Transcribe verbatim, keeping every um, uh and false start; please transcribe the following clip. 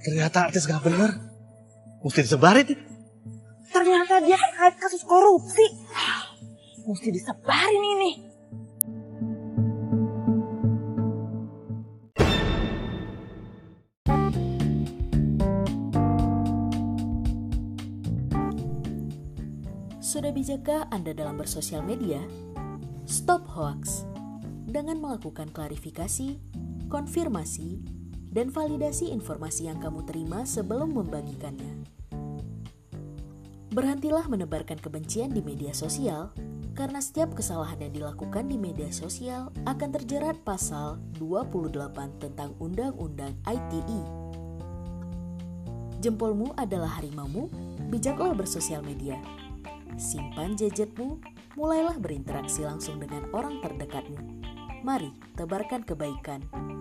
Ternyata artis gak bener. Mesti disebarin. Ternyata dia kait kasus korupsi. Mesti disebarin ini. Sudah bijakkah Anda dalam bersosial media? Stop hoax dengan melakukan klarifikasi, konfirmasi, dan validasi informasi yang kamu terima sebelum membagikannya. Berhentilah menebarkan kebencian di media sosial, karena setiap kesalahan yang dilakukan di media sosial akan terjerat pasal dua puluh delapan tentang Undang-Undang I T E. Jempolmu adalah harimaumu, bijaklah bersosial media. Simpan gadgetmu, mulailah berinteraksi langsung dengan orang terdekatmu. Mari tebarkan kebaikan.